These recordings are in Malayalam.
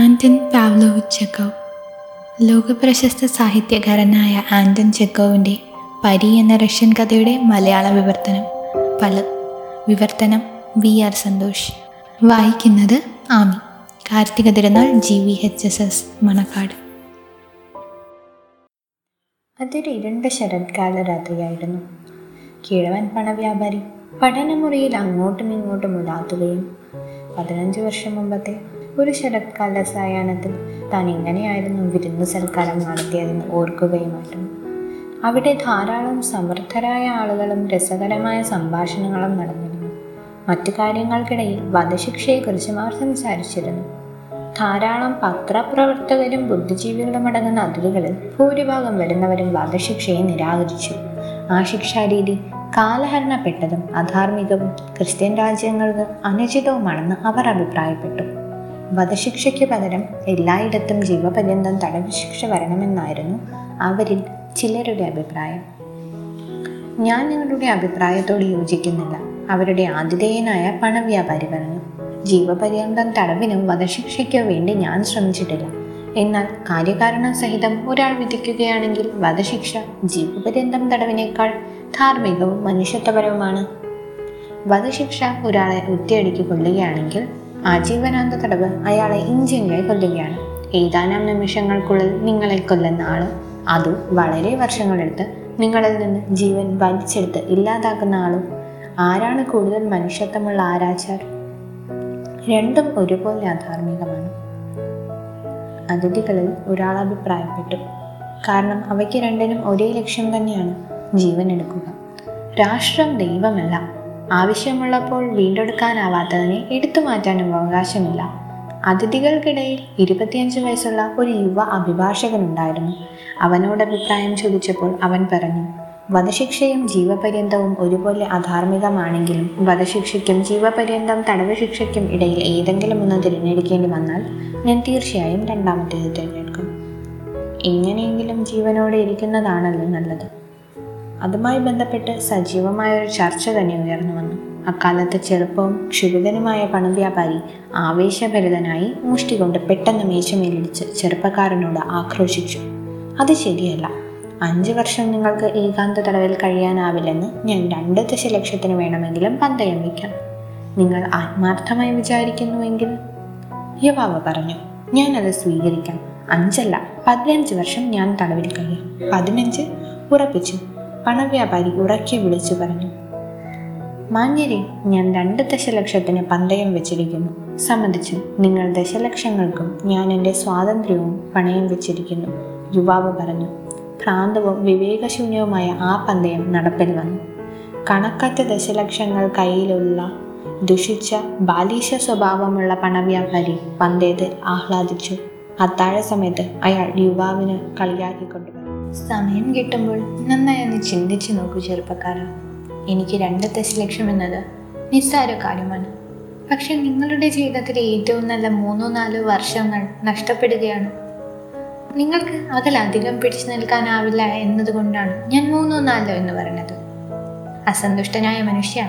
Anton Pavlovich Chekhov. ലോകപ്രശസ്ത സാഹിത്യകാരനായ ആൻറ്റൺ ചെക്കോവിൻ്റെ പരി എന്ന റഷ്യൻ കഥയുടെ മലയാള വിവർത്തനം. വിവർത്തനം VR സന്തോഷ്. വായിക്കുന്നത് ആമി. കാർത്തിക തിരുനാൾ, GVHSS, മണക്കാട്. അതൊരു ഇരുണ്ട ശരത്കാല രാത്രിയായിരുന്നു. കിഴവൻ പണവ്യാപാരി പഠനമുറിയിൽ അങ്ങോട്ടും ഇങ്ങോട്ടും ഉലാത്തുകയും 15 വർഷം മുമ്പത്തെ ഒരു ശരത്കാല സായാഹ്നത്തിൽ താൻ എങ്ങനെയായിരുന്നു വിരുന്നു സൽക്കാരം നടത്തിയതെന്ന് ഓർക്കുകയുമായിരുന്നു. അവിടെ ധാരാളം സമർത്ഥരായ ആളുകളും രസകരമായ സംഭാഷണങ്ങളും നടന്നിരുന്നു. മറ്റു കാര്യങ്ങൾക്കിടയിൽ വധശിക്ഷയെക്കുറിച്ചും അവർ സംസാരിച്ചിരുന്നു. ധാരാളം പത്രപ്രവർത്തകരും ബുദ്ധിജീവികളും അടങ്ങുന്ന അതിരുകളിൽ ഭൂരിഭാഗം വരുന്നവരും വധശിക്ഷയെ നിരാകരിച്ചു. ആ ശിക്ഷാരീതി കാലഹരണപ്പെട്ടതും അധാർമികവും ക്രിസ്ത്യൻ രാജ്യങ്ങൾക്ക് അനുചിതവുമാണെന്ന് അവർ അഭിപ്രായപ്പെട്ടു. വധശിക്ഷയ്ക്ക് പകരം എല്ലായിടത്തും ജീവപര്യന്തം തടവ് ശിക്ഷ വരണമെന്നായിരുന്നു അവരിൽ ചിലരുടെ അഭിപ്രായം. ഞാൻ നിങ്ങളുടെ അഭിപ്രായത്തോട് യോജിക്കുന്നില്ല, അവരുടെ ആതിഥേയനായ പണവ്യാപാരി പറഞ്ഞു. ജീവപര്യന്തം തടവിനും വധശിക്ഷയ്ക്കോ വേണ്ടി ഞാൻ ശ്രമിച്ചിട്ടില്ല. എന്നാൽ കാര്യകാരണം സഹിതം ഒരാൾ വിധിക്കുകയാണെങ്കിൽ വധശിക്ഷ ജീവപര്യന്തം തടവിനേക്കാൾ ധാർമ്മികവും മനുഷ്യത്വപരവുമാണ്. വധശിക്ഷ ഒരാളെ ഒറ്റയടിക്ക് കൊല്ലുകയാണെങ്കിൽ ആജീവനാന്ത തടവ് അയാളെ ഇഞ്ചിഞ്ചായി കൊല്ലുകയാണ്. ഏതാനും നിമിഷങ്ങൾക്കുള്ളിൽ നിങ്ങളെ കൊല്ലുന്ന ആൾ, അത് വളരെ വർഷങ്ങളെടുത്ത് നിങ്ങളിൽ നിന്ന് ജീവൻ വലിച്ചെടുത്ത് ഇല്ലാതാക്കുന്ന ആളും ആരാണ് കൂടുതൽ മനുഷ്യത്വമുള്ള ആരാചാരം? രണ്ടും ഒരുപോലെ അധാർമികമാണ്, അതിഥികളിൽ ഒരാൾ അഭിപ്രായപ്പെട്ടു. കാരണം അവയ്ക്ക് രണ്ടിനും ഒരേ ലക്ഷ്യം തന്നെയാണ്, ജീവൻ എടുക്കുക. രാഷ്ട്രം ദൈവമല്ല. ആവശ്യമുള്ളപ്പോൾ വീണ്ടെടുക്കാനാവാത്തതിനെ എടുത്തു മാറ്റാനും അവകാശമില്ല. അതിഥികൾക്കിടയിൽ 25 വയസ്സുള്ള ഒരു യുവ അഭിഭാഷകനുണ്ടായിരുന്നു. അവനോട് അഭിപ്രായം ചോദിച്ചപ്പോൾ അവൻ പറഞ്ഞു, വധശിക്ഷയും ജീവപര്യന്തവും ഒരുപോലെ അധാർമികമാണെങ്കിലും വധശിക്ഷയ്ക്കും ജീവപര്യന്തം തടവ് ശിക്ഷയ്ക്കും ഇടയിൽ ഏതെങ്കിലും ഒന്ന് തിരഞ്ഞെടുക്കേണ്ടി വന്നാൽ ഞാൻ തീർച്ചയായും രണ്ടാമത്തേത് തിരഞ്ഞെടുക്കും. എങ്ങനെയെങ്കിലും ജീവനോടെ ഇരിക്കുന്നതാണല്ലോ നല്ലത്. അതുമായി ബന്ധപ്പെട്ട് സജീവമായൊരു ചർച്ച തന്നെ ഉയർന്നു വന്നു. അക്കാലത്ത് ചെറുപ്പവും ക്ഷുഭിതനുമായ പണവ്യാപാരി ആവേശഭരിതനായി മുഷ്ടികൊണ്ട് പെട്ടെന്ന് മേശമേലിടിച്ച് ചെറുപ്പക്കാരനോട് ആക്രോശിച്ചു. അത് ശരിയല്ല. 5 വർഷം നിങ്ങൾക്ക് ഏകാന്ത തടവിൽ കഴിയാനാവില്ലെന്ന് ഞാൻ 2 ദശലക്ഷത്തിന് വേണമെങ്കിലും പന്തയം വയ്ക്കാം. നിങ്ങൾ ആത്മാർത്ഥമായി വിചാരിക്കുന്നുവെങ്കിൽ, യുവാവ് പറഞ്ഞു, ഞാനത് സ്വീകരിക്കാം. 5 അല്ല 15 വർഷം ഞാൻ തടവിൽ കഴിയും. 15 ഉറപ്പിച്ചു, പണവ്യാപാരി ഉറക്കി വിളിച്ചു പറഞ്ഞു. മാന്യരെ, ഞാൻ 2 ദശലക്ഷത്തിന് പന്തയം വെച്ചിരിക്കുന്നു. സമ്മതിച്ചു. നിങ്ങൾ ദശലക്ഷങ്ങൾക്കും ഞാൻ എൻ്റെ സ്വാതന്ത്ര്യവും പണയം വെച്ചിരിക്കുന്നു, യുവാവ് പറഞ്ഞു. ഭ്രാന്തവും വിവേകശൂന്യവുമായ ആ പന്തയം നടപ്പിൽ വന്നു. കണക്കറ്റ ദശലക്ഷങ്ങൾ കയ്യിലുള്ള ദുഷിച്ച ബാലിശ സ്വഭാവമുള്ള പണവ്യാപാരി പന്തയത്തിൽ ആഹ്ലാദിച്ചു. അത്താഴ സമയത്ത് അയാൾ യുവാവിന് കളിയാക്കിക്കൊണ്ടു, സമയം കിട്ടുമ്പോൾ നന്നായി ഒന്ന് ചിന്തിച്ചു നോക്കൂ ചെറുപ്പക്കാരാ. എനിക്ക് 2 ദശലക്ഷം എന്നത് നിസ്സാര കാര്യമാണ്. പക്ഷെ നിങ്ങളുടെ ജീവിതത്തിലെ ഏറ്റവും നല്ല 3-4 വർഷങ്ങൾ നഷ്ടപ്പെടുകയാണ്. നിങ്ങൾക്ക് അതിലധികം പിടിച്ചു നിൽക്കാനാവില്ല എന്നതുകൊണ്ടാണ് ഞാൻ 3-4 എന്ന് പറഞ്ഞത്. അസന്തുഷ്ടനായ മനുഷ്യ,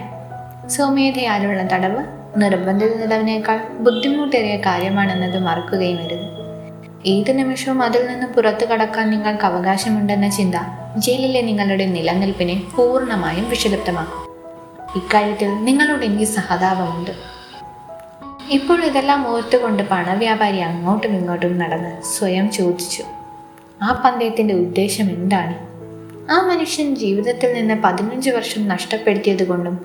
സ്വമേധയാലുള്ള തടവ് നിർബന്ധിത തടവിനേക്കാൾ ബുദ്ധിമുട്ടേറിയ കാര്യമാണെന്നത് മറക്കുകയും വരുത്. ഏത് നിമിഷവും അതിൽ നിന്ന് പുറത്തു കടക്കാൻ നിങ്ങൾക്ക് അവകാശമുണ്ടെന്ന ചിന്ത ജയിലിലെ നിങ്ങളുടെ നിലനിൽപ്പിനെ പൂർണ്ണമായും വിഷലിപ്തമാക്കും. ഇക്കാര്യത്തിൽ നിങ്ങളുടെ എനിക്ക് സഹതാപമുണ്ട്. ഇപ്പോൾ ഇതെല്ലാം ഓർത്തുകൊണ്ട് പണവ്യാപാരി അങ്ങോട്ടും ഇങ്ങോട്ടും നടന്ന് സ്വയം ചോദിച്ചു, ആ പന്തയത്തിൻ്റെ ഉദ്ദേശം എന്താണ്? ആ മനുഷ്യൻ ജീവിതത്തിൽ നിന്ന് 15 വർഷം നഷ്ടപ്പെടുത്തിയത് കൊണ്ടും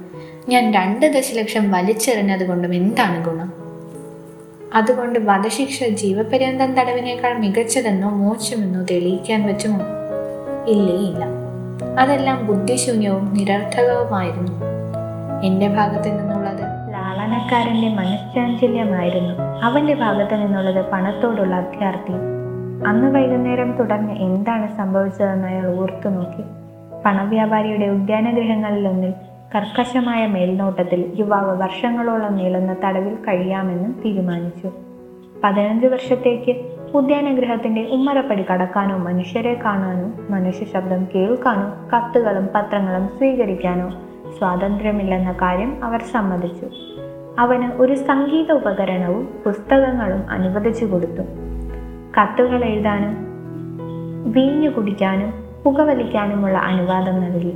ഞാൻ 2 ദശലക്ഷം വലിച്ചെറിഞ്ഞത് കൊണ്ടും എന്താണ് ഗുണം? അതുകൊണ്ട് വധശിക്ഷ ജീവപര്യന്തം തടവിനേക്കാൾ മികച്ചതെന്നോ മോശമെന്നോ തെളിയിക്കാൻ പറ്റുമോ? ഇല്ല. അതെല്ലാം ബുദ്ധിശൂന്യവും നിരർത്ഥകവുമായിരുന്നു. എൻ്റെ ഭാഗത്തു നിന്നുള്ളത് ലാളനക്കാരൻ്റെ മനഃശാഞ്ചല്യമായിരുന്നു. അവൻ്റെ ഭാഗത്തു നിന്നുള്ളത് പണത്തോടുള്ള അഭ്യർത്ഥി. അന്ന് വൈകുന്നേരം തുടർന്ന് എന്താണ് സംഭവിച്ചതെന്ന് അയാൾ ഓർത്തു നോക്കി. പണവ്യാപാരിയുടെ ഉദ്യാനഗൃഹങ്ങളിലൊന്നിൽ കർക്കശമായ മേൽനോട്ടത്തിൽ യുവാവ് വർഷങ്ങളോളം നീളുന്ന തടവിൽ കഴിയാമെന്നും തീരുമാനിച്ചു. 15 വർഷത്തേക്ക് ഉദ്യാനഗ്രഹത്തിൻ്റെ ഉമ്മറപ്പടി കടക്കാനോ മനുഷ്യരെ കാണാനോ മനുഷ്യശബ്ദം കേൾക്കാനോ കത്തുകളും പത്രങ്ങളും സ്വീകരിക്കാനോ സ്വാതന്ത്ര്യമില്ലെന്ന കാര്യം അവർ സമ്മതിച്ചു. അവന് ഒരു സംഗീത ഉപകരണവും പുസ്തകങ്ങളും അനുവദിച്ചു കൊടുത്തു. കത്തുകൾ എഴുതാനും വീഞ്ഞു കുടിക്കാനും പുകവലിക്കാനുമുള്ള അനുവാദം നൽകി.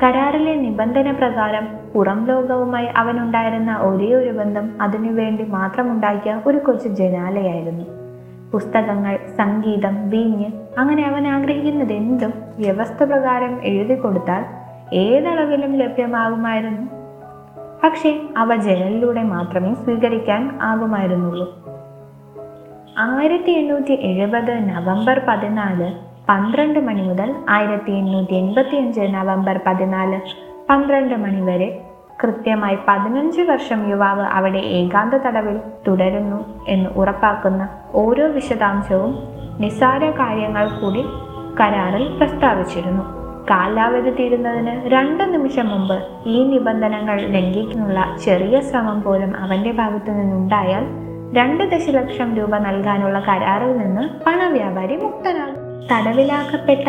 കരാറിലെ നിബന്ധന പ്രകാരം പുറം ലോകവുമായി അവനുണ്ടായിരുന്ന ഒരേ ഒരു ബന്ധം അതിനുവേണ്ടി മാത്രമുണ്ടാക്കിയ ഒരു കൊച്ചു ജനാലയായിരുന്നു. പുസ്തകങ്ങൾ, സംഗീതം, വീഞ്ഞ്, അങ്ങനെ അവൻ ആഗ്രഹിക്കുന്നത് എന്തും വ്യവസ്ഥ പ്രകാരം എഴുതി കൊടുത്താൽ ഏതളവിലും ലഭ്യമാകുമായിരുന്നു. പക്ഷേ അവ ജനലിലൂടെ മാത്രമേ സ്വീകരിക്കാൻ ആകുമായിരുന്നുള്ളൂ. 1870 നവംബർ 14 12 മണി മുതൽ 1885 നവംബർ 14 12 മണി വരെ കൃത്യമായി 15 വർഷം യുവാവ് അവിടെ ഏകാന്ത തടവിൽ തുടരുന്നു എന്ന് ഉറപ്പാക്കുന്ന ഓരോ വിശദാംശവും നിസ്സാര കാര്യങ്ങൾ കൂടി കരാറിൽ പ്രസ്താവിച്ചിരുന്നു. കാലാവധി തീരുന്നതിന് 2 നിമിഷം മുമ്പ് ഈ നിബന്ധനകൾ ലംഘിക്കാനുള്ള ചെറിയ ശ്രമം പോലും അവൻ്റെ ഭാഗത്തു നിന്നുണ്ടായാൽ 2 ദശലക്ഷം രൂപ നൽകാനുള്ള കരാറിൽ നിന്ന് പണവ്യാപാരി മുക്തനാകും. തടവിലാക്കപ്പെട്ട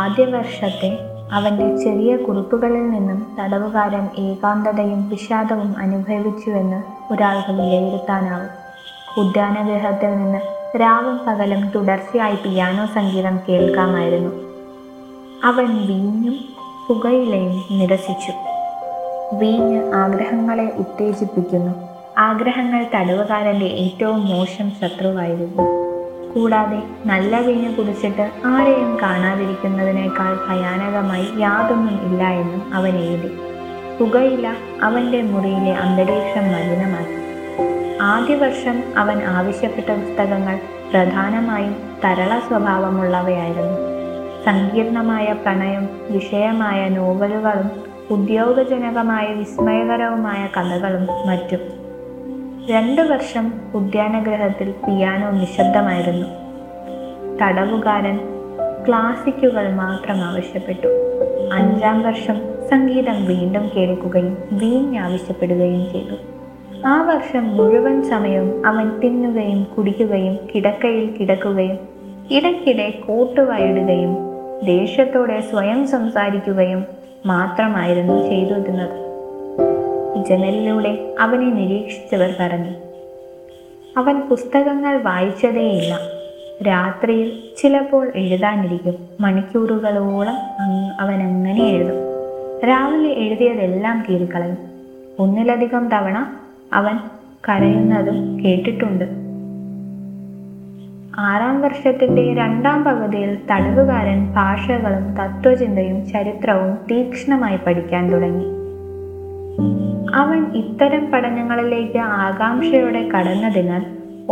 ആദ്യ വർഷത്തെ അവൻ്റെ ചെറിയ കുറിപ്പുകളിൽ നിന്നും തടവുകാരൻ ഏകാന്തതയും വിഷാദവും അനുഭവിച്ചുവെന്ന് ഒരാൾക്ക് വിലയിരുത്താനാവും. ഉദ്യാനഗൃഹത്തിൽ നിന്ന് രാവും പകലും തുടർച്ചയായി പിയാനോ സംഗീതം കേൾക്കാമായിരുന്നു. അവൻ വീഞ്ഞും പുകയിലയും നിരസിച്ചു. വീഞ്ഞ് ആഗ്രഹങ്ങളെ ഉത്തേജിപ്പിക്കുന്നു. ആഗ്രഹങ്ങൾ തടവുകാരൻ്റെ ഏറ്റവും മോശം ശത്രുവായിരുന്നു. കൂടാതെ നല്ല വീഞ്ഞ് കുടിച്ചിട്ട് ആരെയും കാണാതിരിക്കുന്നതിനേക്കാൾ ഭയാനകമായി യാതൊന്നും ഇല്ല എന്നും അവൻ എഴുതി. പുകയില അവൻ്റെ മുറിയിലെ അന്തരീക്ഷം മലിനമാക്കി. ആദ്യ വർഷം അവൻ ആവശ്യപ്പെട്ട പുസ്തകങ്ങൾ പ്രധാനമായും തരള സ്വഭാവമുള്ളവയായിരുന്നു. സങ്കീർണമായ പ്രണയം വിഷയമായ നോവലുകളും ഉദ്യോഗജനകമായ വിസ്മയകരവുമായ കഥകളും മറ്റും. 2 വർഷം ഉദ്യാനഗൃഹത്തിൽ പിയാനോ നിശബ്ദമായിരുന്നു. തടവുകാരൻ ക്ലാസിക്കുകൾ മാത്രം ആവശ്യപ്പെട്ടു. 5-ാം വർഷം സംഗീതം വീണ്ടും കേൾക്കുകയും വീഞ്ഞ് ആവശ്യപ്പെടുകയും ചെയ്തു. ആ വർഷം മുഴുവൻ സമയവും അവൻ തിന്നുകയും കുടിക്കുകയും കിടക്കയിൽ കിടക്കുകയും ഇടയ്ക്കിടെ കൂട്ടുവയിടുകയും ദേഷ്യത്തോടെ സ്വയം സംസാരിക്കുകയും മാത്രമായിരുന്നു ചെയ്തിരുന്നത്. ജനലിലൂടെ അവനെ നിരീക്ഷിച്ചവർ പറഞ്ഞു, അവൻ പുസ്തകങ്ങൾ വായിച്ചതേയില്ല. രാത്രിയിൽ ചിലപ്പോൾ എഴുതാനിരിക്കും. മണിക്കൂറുകളോളം അവൻ അങ്ങനെ എഴുതും. രാവിലെ എഴുതിയതെല്ലാം കീറിക്കളയും. ഒന്നിലധികം തവണ അവൻ കരയുന്നതും കേട്ടിട്ടുണ്ട്. 6-ാം വർഷത്തിൻ്റെ 2-ാം പകുതിയിൽ തടവുകാരൻ ഭാഷകളും തത്വചിന്തയും ചരിത്രവും തീക്ഷ്ണമായി പഠിക്കാൻ തുടങ്ങി. അവൻ ഇത്തരം പഠനങ്ങളിലേക്ക് ആകാംക്ഷയോടെ കടന്നതിനാൽ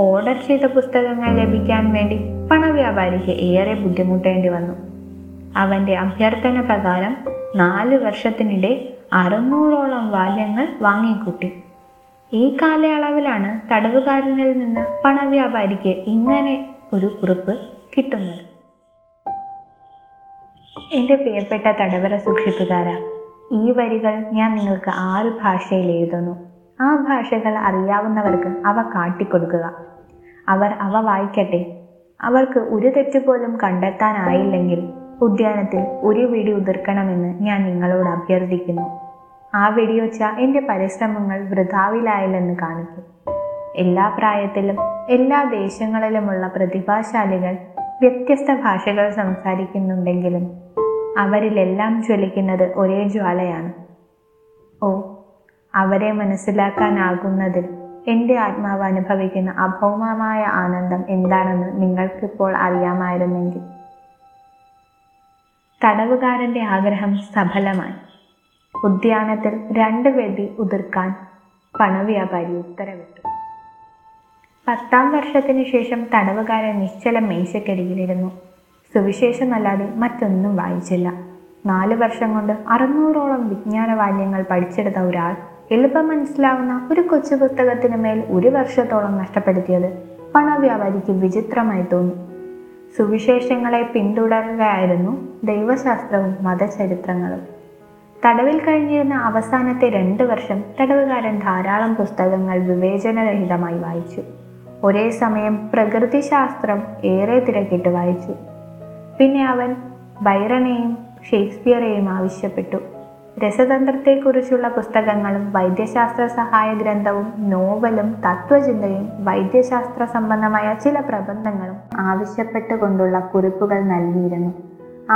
ഓർഡർ ചെയ്ത പുസ്തകങ്ങൾ ലഭിക്കാൻ വേണ്ടി പണവ്യാപാരിക്ക് ഏറെ ബുദ്ധിമുട്ടേണ്ടി വന്നു. അവൻ്റെ അഭ്യർത്ഥന പ്രകാരം 4 വർഷത്തിനിടെ 600ഓളം വാല്യങ്ങൾ വാങ്ങിക്കൂട്ടി. ഈ കാലയളവിലാണ് തടവുകാരനിൽ നിന്ന് പണവ്യാപാരിക്ക് ഇങ്ങനെ ഒരു കുറിപ്പ് കിട്ടുന്നത്. എൻ്റെ പ്രിയപ്പെട്ട തടവറ സൂക്ഷിപ്പുകാരാ, ഈ വരികൾ ഞാൻ നിങ്ങൾക്ക് 6 ഭാഷയിൽ എഴുതുന്നു. ആ ഭാഷകൾ അറിയാവുന്നവർക്ക് അവ കാട്ടിക്കൊടുക്കുക. അവർ അവ വായിക്കട്ടെ. അവർക്ക് ഒരു തെറ്റുപോലും കണ്ടെത്താനായില്ലെങ്കിൽ ഉദ്യാനത്തിൽ ഒരു വെടി ഉതിർക്കണമെന്ന് ഞാൻ നിങ്ങളോട് അഭ്യർത്ഥിക്കുന്നു. ആ വെടിവെച്ച എൻ്റെ പരിശ്രമങ്ങൾ വൃഥാവിലായില്ലെന്ന് കാണിക്കും. എല്ലാ പ്രായത്തിലും എല്ലാ ദേശങ്ങളിലുമുള്ള പ്രതിഭാശാലികൾ വ്യത്യസ്ത ഭാഷകൾ സംസാരിക്കുന്നുണ്ടെങ്കിലും അവരിലെല്ലാം ജ്വലിക്കുന്നത് ഒരേ ജ്വാലയാണ്. അവരെ മനസ്സിലാക്കാനാകുന്നതിൽ എൻ്റെ ആത്മാവ് അനുഭവിക്കുന്ന അഭൗമമായ ആനന്ദം എന്താണെന്ന് നിങ്ങൾക്കിപ്പോൾ അറിയാമായിരുന്നെങ്കിൽ. തടവുകാരൻ്റെ ആഗ്രഹം സഫലമായി. ഉദ്യാനത്തിൽ 2 വെടി ഉതിർക്കാൻ പണവ്യാപാരി ഉത്തരവിട്ടു. 10-ാം വർഷത്തിനു ശേഷം തടവുകാരൻ നിശ്ചലം മേശക്കരികിലിരുന്നു. സുവിശേഷമല്ലാതെ മറ്റൊന്നും വായിച്ചില്ല. 4 വർഷം കൊണ്ട് 600ഓളം വിജ്ഞാനവാല്യങ്ങൾ പഠിച്ചെടുത്ത ഒരാൾ എളുപ്പം മനസ്സിലാവുന്ന ഒരു കൊച്ചു പുസ്തകത്തിന് മേൽ 1 വർഷത്തോളം നഷ്ടപ്പെടുത്തിയത് പണവ്യാപാരിക്ക് വിചിത്രമായി തോന്നി. സുവിശേഷങ്ങളെ പിന്തുടരുകയായിരുന്നു ദൈവശാസ്ത്രവും മതചരിത്രങ്ങളും. തടവിൽ കഴിഞ്ഞിരുന്ന അവസാനത്തെ 2 വർഷം തടവുകാരൻ ധാരാളം പുസ്തകങ്ങൾ വിവേചനരഹിതമായി വായിച്ചു. ഒരേ സമയം പ്രകൃതിശാസ്ത്രം ഏറെ തിരക്കിട്ട് വായിച്ചു. പിന്നെ അവൻ ബൈറനെയും ഷേക്സ്പിയറെയും ആവശ്യപ്പെട്ടു. രസതന്ത്രത്തെക്കുറിച്ചുള്ള പുസ്തകങ്ങളും വൈദ്യശാസ്ത്ര സഹായ ഗ്രന്ഥവും നോവലും തത്വചിന്തയും വൈദ്യശാസ്ത്ര സംബന്ധമായ ചില പ്രബന്ധങ്ങളും ആവശ്യപ്പെട്ടുകൊണ്ടുള്ള കുറിപ്പുകൾ നൽകിയിരുന്നു.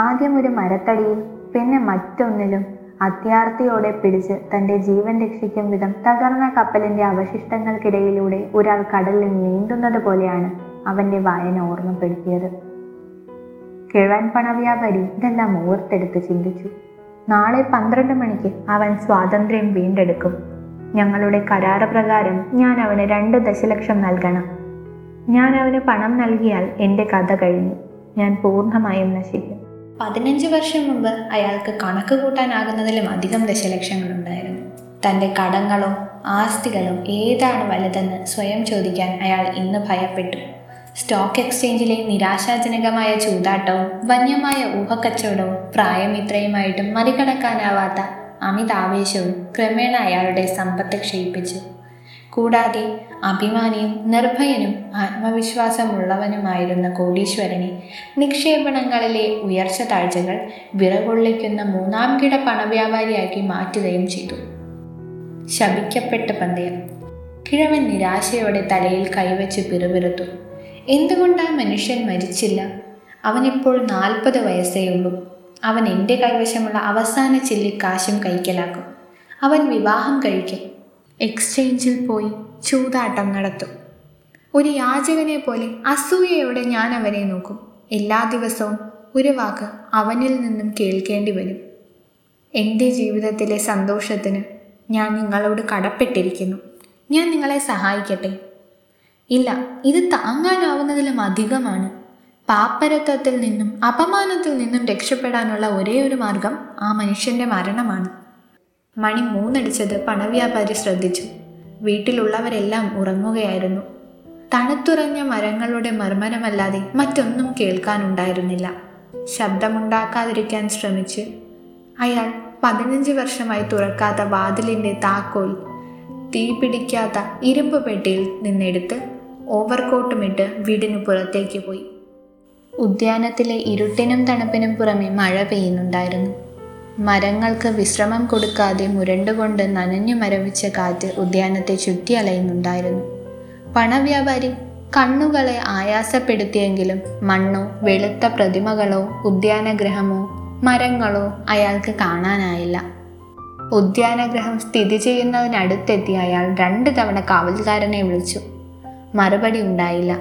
ആദ്യം ഒരു മരത്തടിയിൽ പിന്നെ മറ്റൊന്നിലും അത്യാർത്തിയോടെ പിടിച്ച് തൻ്റെ ജീവൻ രക്ഷിക്കും വിധം തകർന്ന കപ്പലിൻ്റെ അവശിഷ്ടങ്ങൾക്കിടയിലൂടെ ഒരാൾ കടലിൽ നീന്തുന്നത് പോലെയാണ് അവൻ്റെ വായന ഓർമ്മപ്പെടുത്തിയത്. കിഴൻപണ വ്യാപാരി ഇതെല്ലാം ഓർത്തെടുത്ത് ചിന്തിച്ചു. നാളെ 12 മണിക്ക് അവൻ സ്വാതന്ത്ര്യം വീണ്ടെടുക്കും. ഞങ്ങളുടെ കരാറ് പ്രകാരം ഞാൻ അവന് 2 ദശലക്ഷം നൽകണം. ഞാൻ അവന് പണം നൽകിയാൽ എൻ്റെ കഥ കഴിഞ്ഞു. ഞാൻ പൂർണ്ണമായും നശിക്കും. 15 വർഷം മുമ്പ് അയാൾക്ക് കണക്ക് കൂട്ടാനാകുന്നതിലും അധികം ദശലക്ഷങ്ങളുണ്ടായിരുന്നു. തൻ്റെ കടങ്ങളോ ആസ്തികളോ ഏതാണ് വലുതെന്ന് സ്വയം ചോദിക്കാൻ അയാൾ ഇന്ന് ഭയപ്പെട്ടു. സ്റ്റോക്ക് എക്സ്ചേഞ്ചിലെ നിരാശാജനകമായ ചൂതാട്ടവും വന്യമായ ഊഹക്കച്ചവടവും പ്രായം ഇത്രയുമായിട്ടും മറികടക്കാനാവാത്ത അമിതാവേശവും ക്രമേണ അയാളുടെ സമ്പത്ത് ക്ഷയിപ്പിച്ചു. കൂടാതെ അഭിമാനിയും നിർഭയനും ആത്മവിശ്വാസമുള്ളവനുമായിരുന്ന കോടീശ്വരനെ നിക്ഷേപണങ്ങളിലെ ഉയർച്ച താഴ്ചകൾ വിറകൊള്ളിക്കുന്ന മൂന്നാം കിട പണവ്യാപാരിയാക്കി മാറ്റുകയും ചെയ്തു. ശപിക്കപ്പെട്ട പന്തയം. കിഴവൻ നിരാശയോടെ തലയിൽ കൈവച്ച് പിറുപിറുത്തു. എന്തുകൊണ്ട് ആ മനുഷ്യൻ മരിച്ചില്ല? അവനിപ്പോൾ 40 വയസ്സേയുള്ളൂ. അവൻ എൻ്റെ കൈവശമുള്ള അവസാന ചില്ലി കാശും കൈക്കലാക്കും. അവൻ വിവാഹം കഴിക്കും. എക്സ്ചേഞ്ചിൽ പോയി ചൂതാട്ടം നടത്തും. ഒരു യാചകനെ പോലെ അസൂയയോടെ ഞാൻ അവനെ നോക്കും. എല്ലാ ദിവസവും ഒരു വാക്ക് അവനിൽ നിന്നും കേൾക്കേണ്ടി വരും. എൻ്റെ ജീവിതത്തിലെ സന്തോഷത്തിന് ഞാൻ നിങ്ങളോട് കടപ്പെട്ടിരിക്കുന്നു. ഞാൻ നിങ്ങളെ സഹായിക്കട്ടെ. ഇല്ല, ഇത് താങ്ങാനാവുന്നതിലും അധികമാണ്. പാപ്പരത്വത്തിൽ നിന്നും അപമാനത്തിൽ നിന്നും രക്ഷപ്പെടാനുള്ള ഒരേ ഒരു മാർഗം ആ മനുഷ്യൻ്റെ മരണമാണ്. മണി 3 പണവ്യാപാരി ശ്രദ്ധിച്ചു. വീട്ടിലുള്ളവരെല്ലാം ഉറങ്ങുകയായിരുന്നു. തണുത്തുറഞ്ഞ മരങ്ങളുടെ മർമ്മരമല്ലാതെ മറ്റൊന്നും കേൾക്കാനുണ്ടായിരുന്നില്ല. ശബ്ദമുണ്ടാക്കാതിരിക്കാൻ ശ്രമിച്ച് അയാൾ 15 വർഷമായി തുറക്കാത്ത വാതിലിൻ്റെ താക്കോൽ തീ പിടിക്കാത്ത ഇരുമ്പ് പെട്ടിയിൽ നിന്നെടുത്ത് ഓവർകോട്ടുമിട്ട് വീടിനു പുറത്തേക്ക് പോയി. ഉദ്യാനത്തിലെ ഇരുട്ടിനും തണുപ്പിനും പുറമെ മഴ പെയ്യുന്നുണ്ടായിരുന്നു. മരങ്ങൾക്ക് വിശ്രമം കൊടുക്കാതെ മുരണ്ടുകൊണ്ട് നനഞ്ഞു മരവിച്ച കാറ്റ് ഉദ്യാനത്തെ ചുറ്റി അലയുന്നുണ്ടായിരുന്നു. പണവ്യാപാരി കണ്ണുകളെ ആയാസപ്പെടുത്തിയെങ്കിലും മണ്ണോ വെളുത്ത പ്രതിമകളോ ഉദ്യാനഗ്രഹമോ മരങ്ങളോ അയാൾക്ക് കാണാനായില്ല. ഉദ്യാനഗ്രഹം സ്ഥിതി ചെയ്യുന്നതിനടുത്തെത്തി അയാൾ 2 തവണ കാവൽക്കാരനെ വിളിച്ചു. മറുപടി ഉണ്ടായില്ല.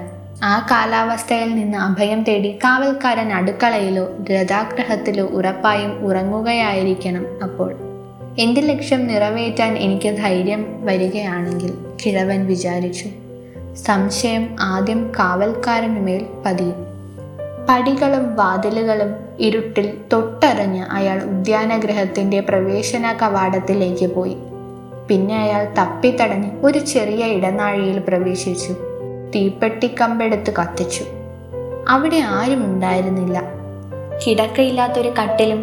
ആ കാലാവസ്ഥയിൽ നിന്ന് അഭയം തേടി കാവൽക്കാരൻ അടുക്കളയിലോ ലതാഗ്രഹത്തിലോ ഉറപ്പായും ഉറങ്ങുകയായിരിക്കണം. അപ്പോൾ എൻ്റെ ലക്ഷ്യം നിറവേറ്റാൻ എനിക്ക് ധൈര്യം വരികയാണെങ്കിൽ, കിഴവൻ വിചാരിച്ചു. സംശയം ആദ്യം കാവൽക്കാരനുമേൽ പതിയും. പടികളും വാതിലുകളും ഇരുട്ടിൽ തൊട്ടറിഞ്ഞ് അയാൾ ഉദ്യാനഗ്രഹത്തിൻ്റെ പ്രവേശന കവാടത്തിലേക്ക് പോയി. പിന്നെ അയാൾ തപ്പിത്തടഞ്ഞ് ഒരു ചെറിയ ഇടനാഴിയിൽ പ്രവേശിച്ചു. തീപ്പെട്ടിക്കമ്പെടുത്ത് കത്തിച്ചു. അവിടെ ആരും ഉണ്ടായിരുന്നില്ല. കിടക്കയില്ലാത്തൊരു കട്ടിലും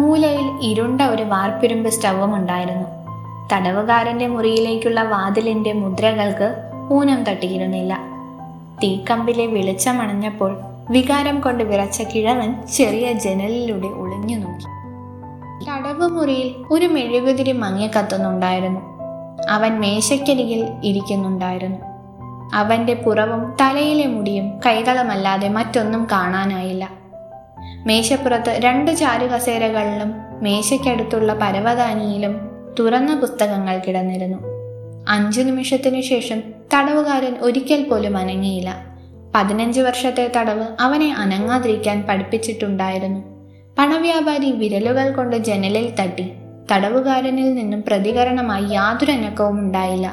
മൂലയിൽ ഇരുണ്ട ഒരു വാർപ്പിരുമ്പ് സ്റ്റവും ഉണ്ടായിരുന്നു. തടവുകാരൻ്റെ മുറിയിലേക്കുള്ള വാതിലിൻ്റെ മുദ്രകൾക്ക് ഊനം തട്ടിയിരുന്നില്ല. തീക്കമ്പിലെ വെളിച്ചമണഞ്ഞപ്പോൾ വികാരം കൊണ്ട് വിറച്ച കിഴവൻ ചെറിയ ജനലിലൂടെ ഒളിഞ്ഞു നോക്കി. തടവുമുറിയിൽ ഒരു മെഴുകുതിരി മങ്ങി കത്തുന്നുണ്ടായിരുന്നു. അവൻ മേശയ്ക്കരികിൽ ഇരിക്കുന്നുണ്ടായിരുന്നു. അവൻ്റെ പുറവും തലയിലെ മുടിയും കൈകളുമല്ലാതെ മറ്റൊന്നും കാണാനായില്ല. മേശപ്പുറത്ത് 2 ചാരുകസേരകളിലും മേശയ്ക്കടുത്തുള്ള പരവതാനിയിലും തുറന്ന പുസ്തകങ്ങൾ കിടന്നിരുന്നു. 5 നിമിഷത്തിനു ശേഷം തടവുകാരൻ ഒരിക്കൽ പോലും അനങ്ങിയില്ല. 15 വർഷത്തെ തടവ് അവനെ അനങ്ങാതിരിക്കാൻ പഠിപ്പിച്ചിട്ടുണ്ടായിരുന്നു. പണവ്യാപാരി വിരലുകൾ കൊണ്ട് ജനലിൽ തട്ടി. തടവുകാരനിൽ നിന്നും പ്രതികരണമായി യാതൊരു അനക്കവും ഉണ്ടായില്ല.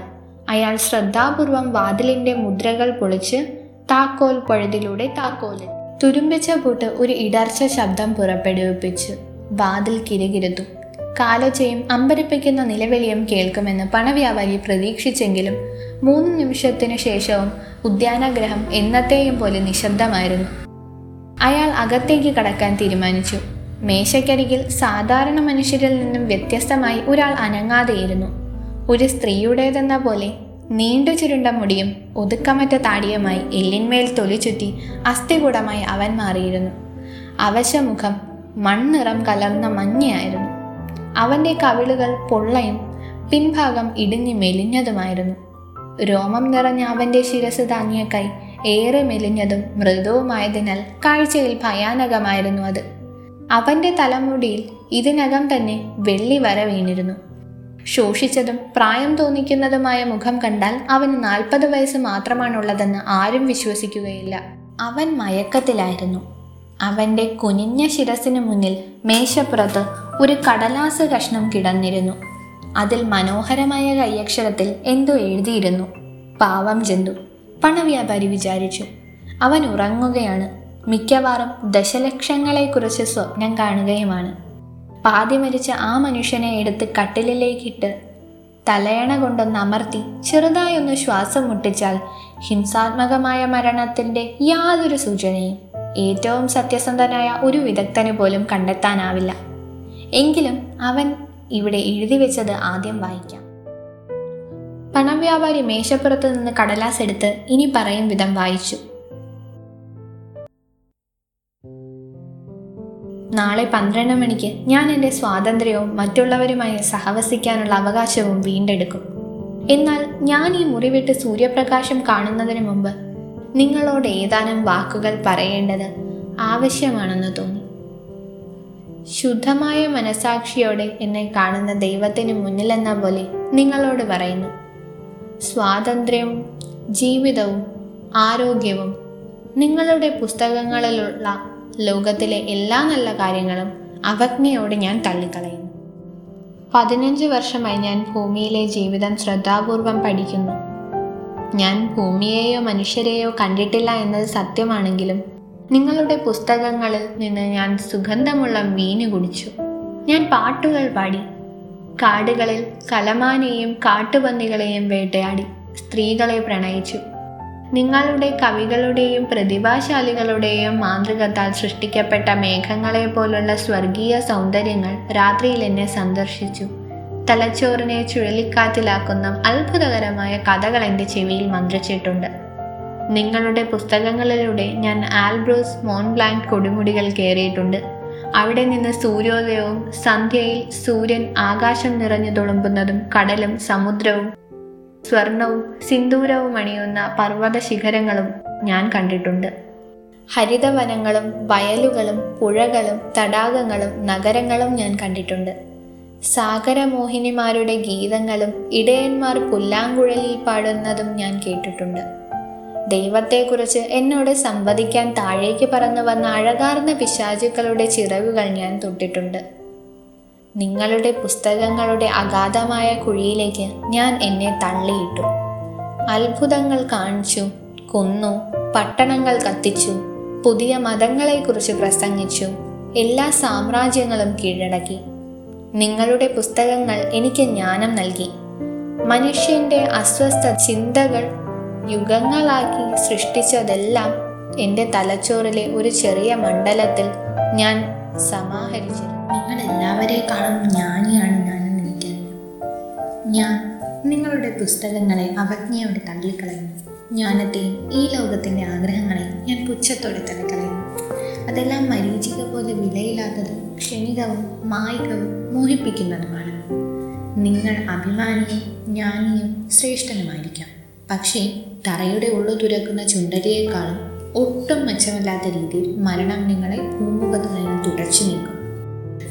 അയാൾ ശ്രദ്ധാപൂർവം വാതിലിൻ്റെ മുദ്രകൾ പൊളിച്ച് താക്കോൽ പഴുതിലൂടെ താക്കോലിൽ തുരുമ്പിച്ച പൂട്ട് ഒരു ഇടർച്ച ശബ്ദം പുറപ്പെടുവിപ്പിച്ചു. വാതിൽ കിരകിരുത്തു. കാലൊച്ചയും അമ്പരപ്പിക്കുന്ന നിലവിളിയും കേൾക്കുമെന്ന് പണവ്യാപാരി പ്രതീക്ഷിച്ചെങ്കിലും 3 നിമിഷത്തിനു ശേഷവും ഉദ്യാനഗ്രഹം എന്നത്തെയും പോലെ നിശബ്ദമായിരുന്നു. അയാൾ അകത്തേക്ക് കടക്കാൻ തീരുമാനിച്ചു. മേശയ്ക്കരികിൽ സാധാരണ മനുഷ്യരിൽ നിന്നും വ്യത്യസ്തമായി ഒരാൾ അനങ്ങാതെയിരുന്നു. ഒരു സ്ത്രീയുടേതെന്ന പോലെ നീണ്ടു ചുരുണ്ട മുടിയും ഒതുക്കമറ്റ താടിയുമായി എല്ലിന്മേൽ തൊലി ചുറ്റി അസ്ഥികൂടമായി അവൻ മാറിയിരുന്നു. അവശമുഖം മൺനിറം കലർന്ന മഞ്ഞയായിരുന്നു. അവൻ്റെ കവിളുകൾ പൊള്ളയും പിൻഭാഗം ഇടിഞ്ഞു മെലിഞ്ഞതുമായിരുന്നു. രോമം നിറഞ്ഞ അവൻ്റെ ശിരസ് താങ്ങിയ കൈ ഏറെ മെലിഞ്ഞതും മൃദുവുമായതിനാൽ കാഴ്ചയിൽ ഭയാനകമായിരുന്നു അത്. അവൻ്റെ തലമുടിയിൽ ഇതിനകം തന്നെ വെള്ളി വര വീണിരുന്നു. ശോഷിച്ചതും പ്രായം തോന്നിക്കുന്നതുമായ മുഖം കണ്ടാൽ അവന് 40 വയസ്സ് മാത്രമാണുള്ളതെന്ന് ആരും വിശ്വസിക്കുകയില്ല. അവൻ മയക്കത്തിലായിരുന്നു. അവൻ്റെ കുനിഞ്ഞ ശിരസിന് മുന്നിൽ മേശപ്പുറത്ത് ഒരു കടലാസ് കഷ്ണം കിടന്നിരുന്നു. അതിൽ മനോഹരമായ കൈയക്ഷരത്തിൽ എന്തോ എഴുതിയിരുന്നു. പാവം ജന്തു, പണവ്യാപാരി വിചാരിച്ചു. അവൻ ഉറങ്ങുകയാണ്, മിക്കവാറും ദശലക്ഷങ്ങളെക്കുറിച്ച് സ്വപ്നം കാണുകയുമാണ്. പാതി മരിച്ച ആ മനുഷ്യനെ എടുത്ത് കട്ടിലിലേക്കിട്ട് തലയണ കൊണ്ടൊന്ന് അമർത്തി ചെറുതായൊന്ന് ശ്വാസം മുട്ടിച്ചാൽ ഹിംസാത്മകമായ മരണത്തിൻ്റെ യാതൊരു സൂചനയും ഏറ്റവും സത്യസന്ധനായ ഒരു വിദഗ്ധന് പോലും കണ്ടെത്താനാവില്ല. എങ്കിലും അവൻ ഇവിടെ എഴുതി വെച്ചത് ആദ്യം വായിക്കാം. പണവ്യാപാരി മേശപ്പുറത്ത് നിന്ന് കടലാസ് എടുത്ത് ഇനി പറയും വിധം വായിച്ചു. നാളെ 12 മണിക്ക് ഞാൻ എൻ്റെ സ്വാതന്ത്ര്യവും മറ്റുള്ളവരുമായി സഹവസിക്കാനുള്ള അവകാശവും വീണ്ടെടുക്കും. എന്നാൽ ഞാൻ ഈ മുറി വിട്ട് സൂര്യപ്രകാശം കാണുന്നതിന് മുമ്പ് നിങ്ങളോട് ഏതാനും വാക്കുകൾ പറയേണ്ടത് ആവശ്യമാണെന്ന് തോന്നി. ശുദ്ധമായ മനസാക്ഷിയോടെ എന്നെ കാണുന്ന ദൈവത്തിന് മുന്നിലെന്ന പോലെ നിങ്ങളോട് പറയുന്നു, സ്വാതന്ത്ര്യവും ജീവിതവും ആരോഗ്യവും നിങ്ങളുടെ പുസ്തകങ്ങളിലുള്ള ലോകത്തിലെ എല്ലാ നല്ല കാര്യങ്ങളും അവജ്ഞയോട് ഞാൻ തള്ളിക്കളയുന്നു. 15 വർഷമായി ഞാൻ ഭൂമിയിലെ ജീവിതം ശ്രദ്ധാപൂർവം പഠിക്കുന്നു. ഞാൻ ഭൂമിയെയോ മനുഷ്യരെയോ കണ്ടിട്ടില്ല എന്നത് സത്യമാണെങ്കിലും നിങ്ങളുടെ പുസ്തകങ്ങളിൽ നിന്ന് ഞാൻ സുഗന്ധമുള്ള വീഞ്ഞ് കുടിച്ചു. ഞാൻ പാട്ടുകൾ പാടി, കാടുകളിൽ കലമാനെയും കാട്ടുപന്നികളെയും വേട്ടയാടി, സ്ത്രീകളെ പ്രണയിച്ചു. നിങ്ങളുടെ കവികളുടെയും പ്രതിഭാശാലികളുടെയും മാന്ത്രികത്താൽ സൃഷ്ടിക്കപ്പെട്ട മേഘങ്ങളെ പോലുള്ള സ്വർഗീയ സൗന്ദര്യങ്ങൾ രാത്രിയിൽ എന്നെ സന്ദർശിച്ചു. തലച്ചോറിനെ ചുഴലിക്കാറ്റിലാക്കുന്ന അത്ഭുതകരമായ കഥകൾ എൻ്റെ ചെവിയിൽ മന്ത്രിച്ചിട്ടുണ്ട്. നിങ്ങളുടെ പുസ്തകങ്ങളിലൂടെ ഞാൻ ആൽബ്രൂസ് മോൺബ്ലാങ്ക് കൊടുമുടികൾ കയറിയിട്ടുണ്ട്. അവിടെ നിന്ന് സൂര്യോദയവും സന്ധ്യയിൽ സൂര്യൻ ആകാശം നിറഞ്ഞു തുളുമ്പുന്നതും കടലും സമുദ്രവും സ്വർണവും സിന്ദൂരവും അണിയുന്ന പർവ്വത ശിഖരങ്ങളും ഞാൻ കണ്ടിട്ടുണ്ട്. ഹരിതവനങ്ങളും വയലുകളും പുഴകളും തടാകങ്ങളും നഗരങ്ങളും ഞാൻ കണ്ടിട്ടുണ്ട്. സാഗരമോഹിനിമാരുടെ ഗീതങ്ങളും ഇടയന്മാർ പുല്ലാങ്കുഴലിൽ പാടുന്നതും ഞാൻ കേട്ടിട്ടുണ്ട്. ദൈവത്തെക്കുറിച്ച് എന്നോട് സംവദിക്കാൻ താഴേക്ക് പറന്നു വന്ന അഴകാർന്ന പിശാചുക്കളുടെ ചിറകുകൾ ഞാൻ തൊട്ടിട്ടുണ്ട്. നിങ്ങളുടെ പുസ്തകങ്ങളുടെ അഗാധമായ കുഴിയിലേക്ക് ഞാൻ എന്നെ തള്ളിയിട്ടു. അത്ഭുതങ്ങൾ കാണിച്ചു, കൊന്നു, പട്ടണങ്ങൾ കത്തിച്ചു, പുതിയ മതങ്ങളെക്കുറിച്ച് പ്രസംഗിച്ചു, എല്ലാ സാമ്രാജ്യങ്ങളും കീഴടക്കി. നിങ്ങളുടെ പുസ്തകങ്ങൾ എനിക്ക് ജ്ഞാനം നൽകി. മനുഷ്യൻ്റെ അസ്വസ്ഥ ചിന്തകൾ യുഗങ്ങളാക്കി സൃഷ്ടിച്ചതെല്ലാം എൻ്റെ തലച്ചോറിലെ ഒരു ചെറിയ മണ്ഡലത്തിൽ ഞാൻ സമാഹരിച്ചിരുന്നു. നിങ്ങളെല്ലാവരെക്കാളും ജ്ഞാനിയാണ് ഞാനെന്ന് എനിക്കറിയാം. ഞാൻ നിങ്ങളുടെ പുസ്തകങ്ങളെ അവജ്ഞയോടെ തള്ളിക്കളയുന്നു. ജ്ഞാനത്തെയും ഈ ലോകത്തിൻ്റെ ആഗ്രഹങ്ങളെയും ഞാൻ പുച്ഛത്തോടെ തള്ളിക്കളയുന്നു. അതെല്ലാം മരീചിക പോലെ വിലയില്ലാത്തതും ക്ഷണികവും മായികവും മോഹിപ്പിക്കുന്നതുമാണ്. നിങ്ങൾ അഭിമാനിയും ജ്ഞാനിയും ശ്രേഷ്ഠനുമായിരിക്കാം, പക്ഷേ തറയുടെ ഉള്ളു തുരക്കുന്ന ചുണ്ടരിയേക്കാളും ഒട്ടും മെച്ചമില്ലാത്ത രീതിയിൽ മരണം നിങ്ങളെ ഭൂമുഖത്ത് നിന്ന് തുടച്ചു നീക്കും.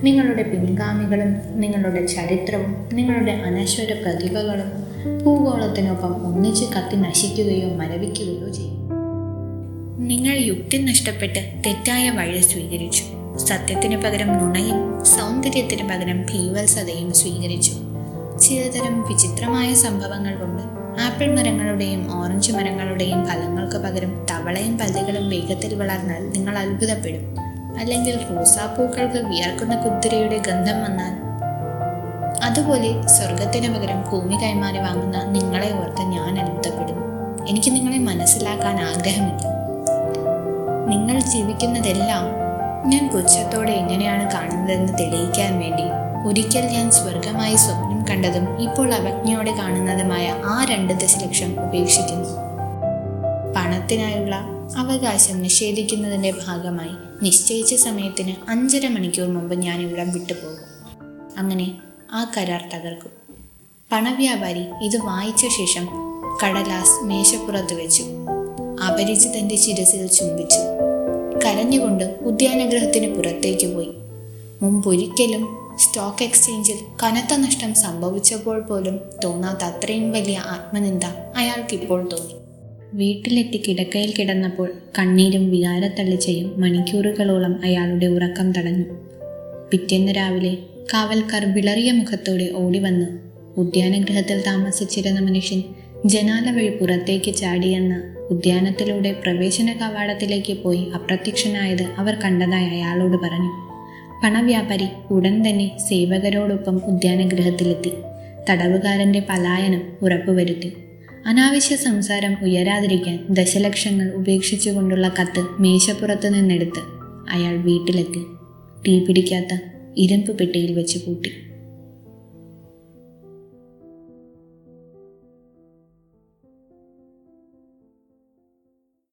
നിങ്ങളുടെ പിൻഗാമികളും നിങ്ങളുടെ ചരിത്രവും നിങ്ങളുടെ അനശ്വര പ്രതിഭകളും ഭൂഗോളത്തിനൊപ്പം ഒന്നിച്ച് കത്തി നശിക്കുകയോ മരവിക്കുകയോ ചെയ്യും. നിങ്ങൾ യുക്തി നഷ്ടപ്പെട്ട് തെറ്റായ വഴി സ്വീകരിച്ചു. സത്യത്തിന് പകരം നുണയും സൗന്ദര്യത്തിന് പകരം ഭീവത്സതയും സ്വീകരിച്ചു. ചിലതരം വിചിത്രമായ സംഭവങ്ങൾ കൊണ്ട് ആപ്പിൾ മരങ്ങളുടെയും ഓറഞ്ച് മരങ്ങളുടെയും ഫലങ്ങൾക്ക് പകരം തവളയും പല്ലുകളും വേഗത്തിൽ വളർന്നാൽ നിങ്ങൾ അത്ഭുതപ്പെടും. അല്ലെങ്കിൽ റോസാപ്പൂക്കൾക്ക് വിയർക്കുന്ന കുതിരയുടെ ഗന്ധം വന്നാൽ. അതുപോലെ സ്വർഗത്തിന് പകരം ഭൂമി കൈമാറി വാങ്ങുന്ന നിങ്ങളെ ഓർത്ത് ഞാൻ അത്ഭുതപ്പെടുന്നു. എനിക്ക് നിങ്ങളെ മനസ്സിലാക്കാൻ ആഗ്രഹമില്ല. നിങ്ങൾ ജീവിക്കുന്നതെല്ലാം ഞാൻ പുച്ഛത്തോടെ എങ്ങനെയാണ് കാണുന്നതെന്ന് തെളിയിക്കാൻ വേണ്ടി ഒരിക്കൽ ഞാൻ സ്വർഗമായി സ്വപ്നം കണ്ടതും ഇപ്പോൾ അവജ്ഞയോടെ കാണുന്നതുമായ ആ 2 ദശലക്ഷം ഉപേക്ഷിക്കുന്നു. പണത്തിനായുള്ള അവകാശം നിഷേധിക്കുന്നതിൻ്റെ ഭാഗമായി നിശ്ചയിച്ച സമയത്തിന് 5:30 മണിക്കൂർ മുമ്പ് ഞാൻ ഇവിടം വിട്ടുപോകും. അങ്ങനെ ആ കരാർ തകർക്കും. പണവ്യാപാരി ഇത് വായിച്ച ശേഷം കടലാസ് മേശപ്പുറത്ത് വെച്ചു. അപരിചിതന്റെ ശിരസിൽ ചുംബിച്ചു. കരഞ്ഞുകൊണ്ട് ഉദ്യാനഗ്രഹത്തിന് പുറത്തേക്ക് പോയി. മുമ്പൊരിക്കലും സ്റ്റോക്ക് എക്സ്ചേഞ്ചിൽ കനത്ത നഷ്ടം സംഭവിച്ചപ്പോൾ പോലും തോന്നാത്ത അത്രയും വലിയ ആത്മനിന്ദ അയാൾക്കിപ്പോൾ തോന്നി. വീട്ടിലെത്തി കിടക്കയിൽ കിടന്നപ്പോൾ കണ്ണീരും വികാരത്തള്ളിച്ചയും മണിക്കൂറുകളോളം അയാളുടെ ഉറക്കം തടഞ്ഞു. പിറ്റേന്ന് രാവിലെ കാവൽക്കാർ വിളറിയ മുഖത്തോടെ ഓടിവന്ന് ഉദ്യാനഗൃഹത്തിൽ താമസിച്ചിരുന്ന മനുഷ്യൻ ജനാല വഴി പുറത്തേക്ക് ചാടിയെന്ന് ഉദ്യാനത്തിലൂടെ പ്രവേശന കവാടത്തിലേക്ക് പോയി അപ്രത്യക്ഷനായത് അവർ കണ്ടതായി അയാളോട് പറഞ്ഞു. പണവ്യാപാരി ഉടൻ തന്നെ സേവകരോടൊപ്പം ഉദ്യാനഗൃഹത്തിലെത്തി തടവുകാരൻ്റെ പലായനം ഉറപ്പുവരുത്തി. അനാവശ്യ സംസാരം ഉയരാതിരിക്കാൻ ദശലക്ഷങ്ങൾ ഉപേക്ഷിച്ചുകൊണ്ടുള്ള കത്ത് മേശപ്പുറത്ത് നിന്നെടുത്ത് അയാൾ വീട്ടിലെത്തി തീ പിടിക്കാത്ത ഇരുമ്പ് പെട്ടിയിൽ വെച്ച് പൂട്ടി.